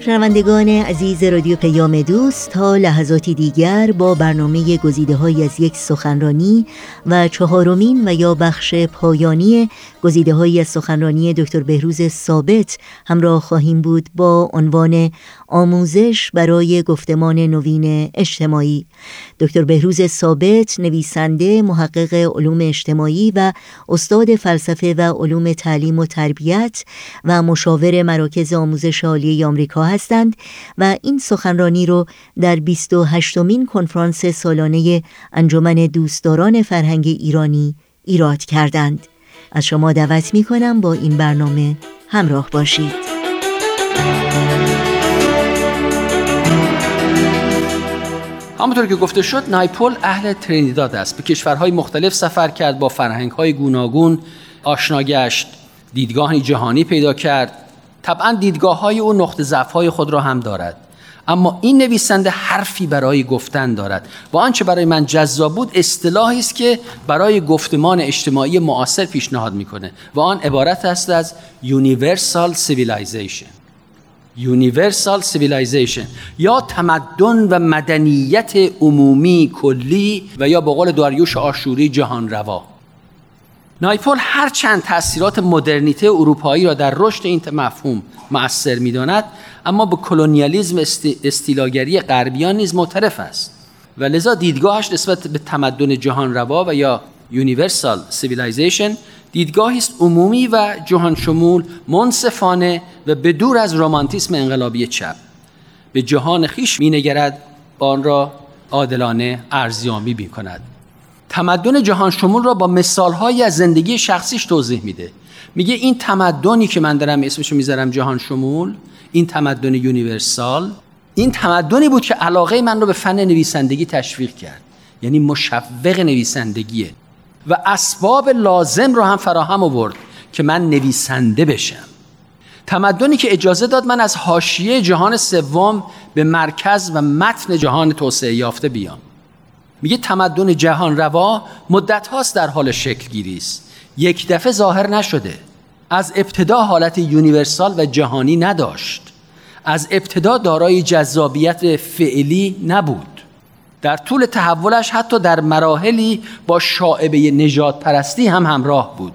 شنوندگان عزیز رادیو پیام دوست، تا لحظاتی دیگر با برنامه گزیده‌هایی از یک سخنرانی و چهارمین و یا بخش پایانی گزیده‌هایی از سخنرانی دکتر بهروز ثابت همراه خواهیم بود با عنوان آموزش برای گفتمان نوین اجتماعی. دکتر بهروز ثابت نویسنده، محقق علوم اجتماعی و استاد فلسفه و علوم تعلیم و تربیت و مشاور مراکز آموزش عالی آمریکا هستند و این سخنرانی رو در 28مین کنفرانس سالانه انجمن دوستداران فرهنگ ایرانی ایراد کردند. از شما دعوت می‌کنم با این برنامه همراه باشید. همونطور که گفته شد، نایپول اهل ترینیداد است. به کشورهای مختلف سفر کرد، با فرهنگ‌های گوناگون آشنا گشت، دیدگاهی جهانی پیدا کرد. طبعاً دیدگاه‌های او نقطه ضعف‌های خود را هم دارد، اما این نویسنده حرفی برای گفتن دارد و آنچه برای من جذاب بود اصطلاحی است که برای گفتمان اجتماعی معاصر پیشنهاد می‌کنه و آن عبارت است از Universal Civilization. Universal Civilization یا تمدن و مدنیت عمومی کلی و یا به قول داریوش آشوری جهان روا. نایپول هرچند تأثیرات مدرنیته اروپایی را در رشد این مفهوم مؤثر می‌داند، اما به کلونیالیسم استیلاگری غربیان نیز معترف است و لذا دیدگاهش نسبت به تمدن جهان روا و یا Universal Civilization دیدگاهی است عمومی و جهان شمول، منصفانه و بدور از رمانتیسم انقلابی چپ. به جهان خویش می‌نگرد، آن را عادلانه ارزیابی می‌کند. تمدن جهان شمول را با مثال‌هایی از زندگی شخصیش توضیح میده. میگه این تمدنی که من دارم اسمش رو میذارم جهان شمول، این تمدن یونیورسال، این تمدنی بود که علاقه من رو به فن نویسندگی تشویق کرد. یعنی مشوق نویسندگیه و اسباب لازم رو هم فراهم آورد که من نویسنده بشم. تمدنی که اجازه داد من از حاشیه جهان سوم به مرکز و متن جهان توسعه یافته بیام. میگه تمدن جهان روا مدت هاست در حال شکل گیری است، یک دفعه ظاهر نشده. از ابتدا حالت یونیورسال و جهانی نداشت، از ابتدا دارای جذابیت فعلی نبود. در طول تحولش حتی در مراحلی با شائبه نجات پرستی هم همراه بود.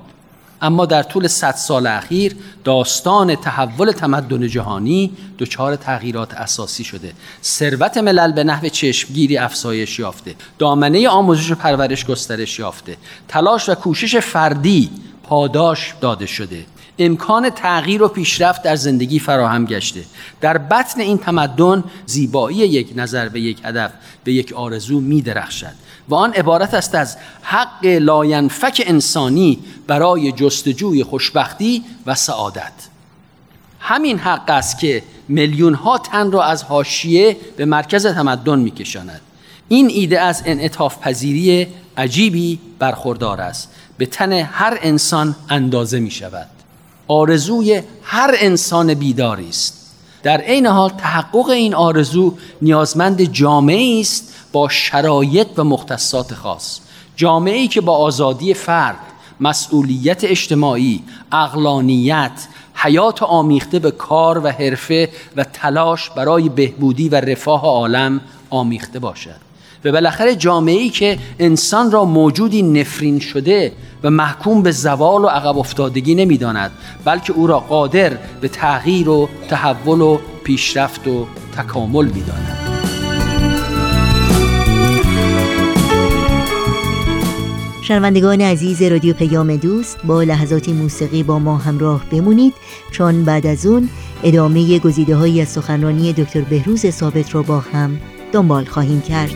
اما در طول 100 سال اخیر داستان تحول تمدن جهانی دچار تغییرات اساسی شده. ثروت ملل به نحو چشمگیری افزایش یافته، دامنه آموزش و پرورش گسترش یافته، تلاش و کوشش فردی پاداش داده شده، امکان تغییر و پیشرفت در زندگی فراهم گشته. در بطن این تمدن زیبایی یک نظر به یک هدف، به یک آرزو می درخشد و آن عبارت است از حق لاینفک انسانی برای جستجوی خوشبختی و سعادت. همین حق است که میلیون ها تن را از حاشیه به مرکز تمدن می کشاند. این ایده از انعطاف پذیری عجیبی برخوردار است. به تن هر انسان اندازه می شود. آرزوی هر انسان بیداری است. در عین حال تحقق این آرزو نیازمند جامعه‌ای است با شرایط و مختصات خاص. جامعه‌ای که با آزادی فرد، مسئولیت اجتماعی، عقلانیت، حیات آمیخته به کار و حرفه و تلاش برای بهبودی و رفاه عالم آمیخته باشد. و بالاخره جامعه‌ای که انسان را موجودی نفرین شده و محکوم به زوال و عقب افتادگی نمی‌داند، بلکه او را قادر به تغییر و تحول و پیشرفت و تکامل می‌داند. شنوندگان عزیز رادیو پیام دوست، با لحظاتی موسیقی با ما همراه بمونید، چون بعد از اون ادامه گزیده‌هایی از سخنرانی دکتر بهروز ثابت را با هم دنبال خواهیم کرد.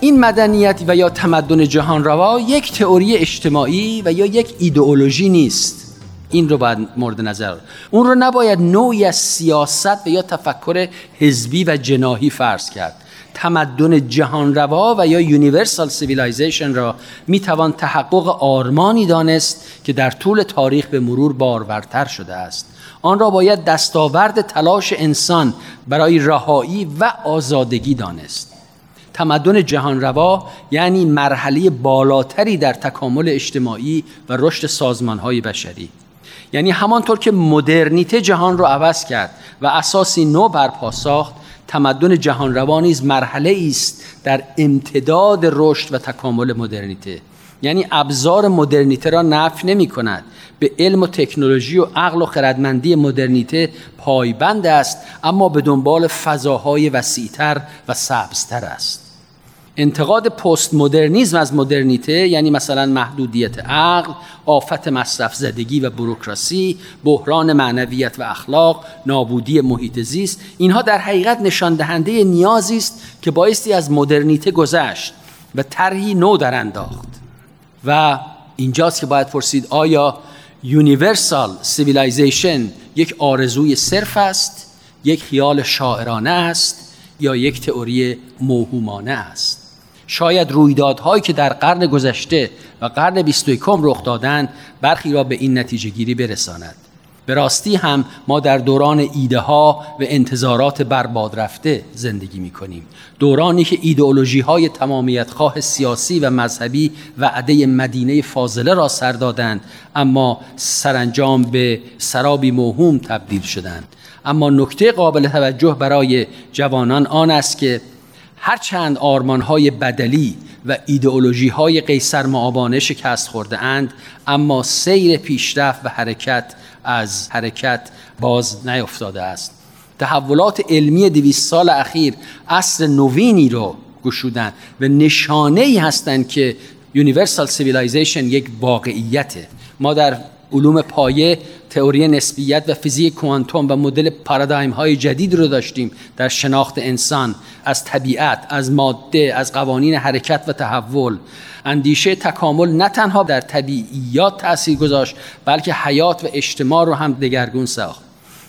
این مدنیت و یا تمدن جهان روا یک تئوری اجتماعی و یا یک ایدئولوژی نیست. این رو باید مورد نظر، اون رو نباید نوعی از سیاست و یا تفکر حزبی و جناحی فرض کرد. تمدن جهان روا و یا یونیورسال سیویلایزیشن را میتوان تحقق آرمانی دانست که در طول تاریخ به مرور بارورتر شده است. آن را باید دستاورد تلاش انسان برای رهایی و آزادگی دانست. تمدن جهان روا یعنی مرحله بالاتری در تکامل اجتماعی و رشد سازمان‌های بشری. یعنی همانطور که مدرنیته جهان رو عوض کرد و اساسی نو برپا ساخت، تمدن جهان روا نیز مرحله ایست در امتداد رشد و تکامل مدرنیته. یعنی ابزار مدرنیته را نفی نمی‌کند، به علم و تکنولوژی و عقل و خردمندی مدرنیته پایبند است، اما به دنبال فضاهای وسیع‌تر و سبزتر است. انتقاد پست مدرنیسم از مدرنیته، یعنی مثلا محدودیت عقل، آفت مصرف زدگی و بوروکراسی، بحران معنویت و اخلاق، نابودی محیط زیست، اینها در حقیقت نشان دهنده نیازی است که بایستی از مدرنیته گذشت و طرحی نو درانداخت. و اینجاست که باید پرسید آیا یونیورسال سیویلایزیشن یک آرزوی صرف است، یک خیال شاعرانه است، یا یک تئوری موهومانه است؟ شاید رویدادهایی که در قرن گذشته و قرن 21 رخ دادند برخی را به این نتیجه گیری برساند. به راستی هم ما در دوران ایده ها و انتظارات برباد رفته زندگی می کنیم. دورانی که ایدئولوژی های تمامیت خواه سیاسی و مذهبی وعده مدینه فاضله را سر دادند، اما سرانجام به سرابی موهوم تبدیل شدند. اما نکته قابل توجه برای جوانان آن است که هرچند آرمان‌های بدلی و ایدئولوژی‌های قیصرمآبانه شکست خورده اند، اما سیر پیشرفت و حرکت باز نیفتاده است. تحولات علمی 200 سال اخیر عصر نوینی رو گشودند و نشانه‌ای هستند که یونیورسال سیویلایزیشن یک واقعیته. ما در علوم پایه تئوری نسبیت و فیزیک کوانتوم و مدل پارادایم های جدید رو داشتیم در شناخت انسان، از طبیعت، از ماده، از قوانین حرکت و تحول. اندیشه تکامل نه تنها در طبیعیات تأثیر گذاشت، بلکه حیات و اجتماع رو هم دگرگون ساخت.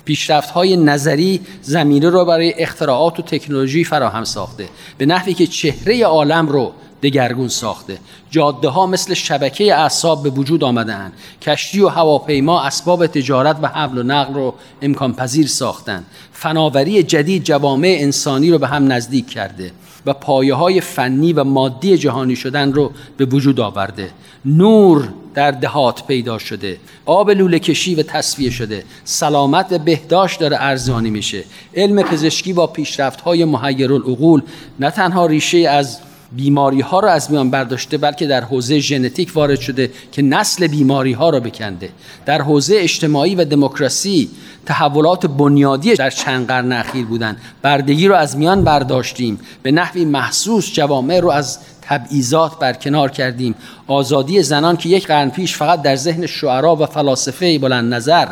پیشرفت‌های نظری زمینه رو برای اختراعات و تکنولوژی فراهم ساخته، به نحوی که چهره عالم رو دگرگون ساخته. جاده‌ها مثل شبکه اعصاب به وجود آمدند. کشتی و هواپیما اسباب تجارت و حمل و نقل رو امکان پذیر ساختند. فناوری جدید جوامع انسانی رو به هم نزدیک کرده و پایه‌های فنی و مادی جهانی شدن رو به وجود آورده. نور در دهات پیدا شده، آب لوله کشی و تصفیه شده، سلامت و بهداشت داره ارزانی میشه. علم پزشکی با پیشرفت‌های محیرالعقول نه تنها ریشه از بیماری ها را از میان برداشته، بلکه در حوزه ژنتیک وارد شده که نسل بیماری ها را بکنده. در حوزه اجتماعی و دموکراسی تحولات بنیادی در چند قرن اخیر بودند. بردگی را از میان برداشتیم، به نحوی محسوس جوامع را از تبعیضات برکنار کردیم. آزادی زنان که یک قرن پیش فقط در ذهن شعرا و فلاسفه بلند نظر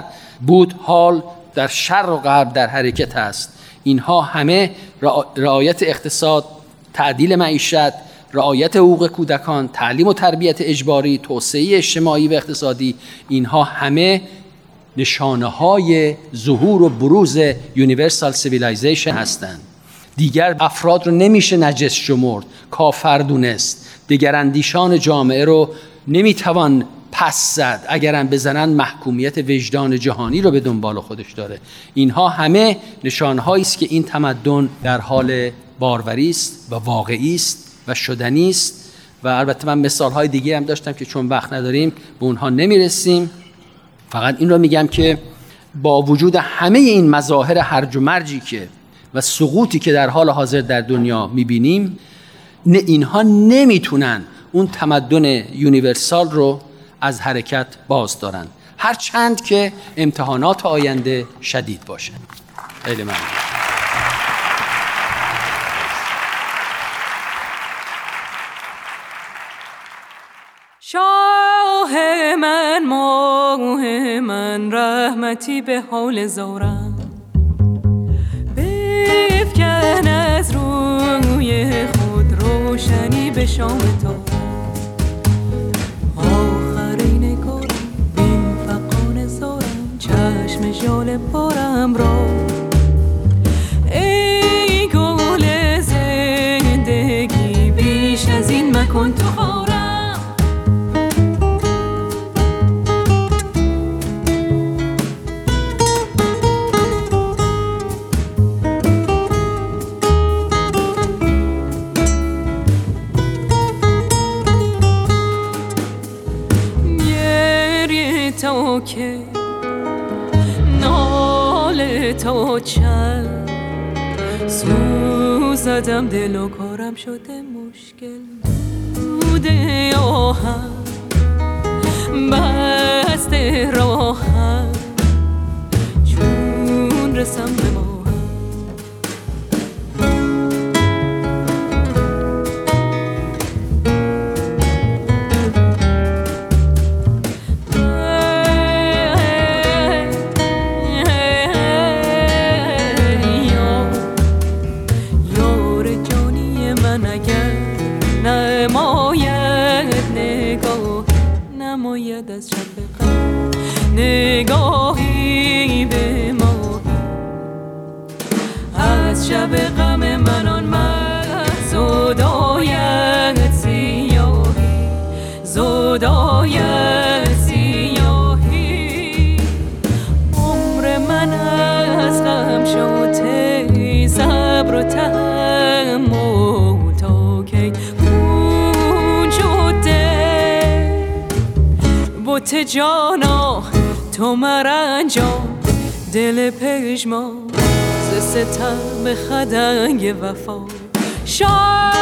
بود، حال در شرق و غرب در حرکت است. اینها همه رعایت اقتصاد، تعدیل معیشت، رعایت حقوق کودکان، تعلیم و تربیت اجباری، توسعه اجتماعی و اقتصادی، اینها همه نشانه‌های ظهور و بروز یونیورسال سیویلایزیشن هستند. دیگر افراد رو نمیشه نجس شمرد، کافر دونست. دیگر اندیشان جامعه رو نمیتوان پس زد، اگرم بزنن محکومیت وجدان جهانی رو به دنبال خودش داره. اینها همه نشانهایی است که این تمدن در حال باروری است و واقعی است و شدنی است. و البته من مثال‌های دیگه‌ای هم داشتم که چون وقت نداریم به اونها نمی‌رسیم. فقط این رو میگم که با وجود همه این مظاهر هرج و مرجی که و سقوطی که در حال حاضر در دنیا می‌بینیم، اینها نمیتونن اون تمدن یونیورسال رو از حرکت باز دارن، هر چند که امتحانات آینده شدید باشه. خیلی ممنون. شاه من، ماه من، رحمتی به حال زورم بفکن، از روی خود روشنی به شام تو، آخرین نگاه این فقان زورم، چشم جال پارم را ای گل زیر تا که ناله تا چند سوزدم دل و کارم شده مشکل بوده آهم بسته راهم جون رسم به ما از شب قم نگاهی به ما از شب قم من آن مست زدایت سیاهی زدایت سیاهی عمر من از غم شده صبر و تحمل تا کی ته جانا تو مرنجا دل پشما ز ستم خدنگ وفا شا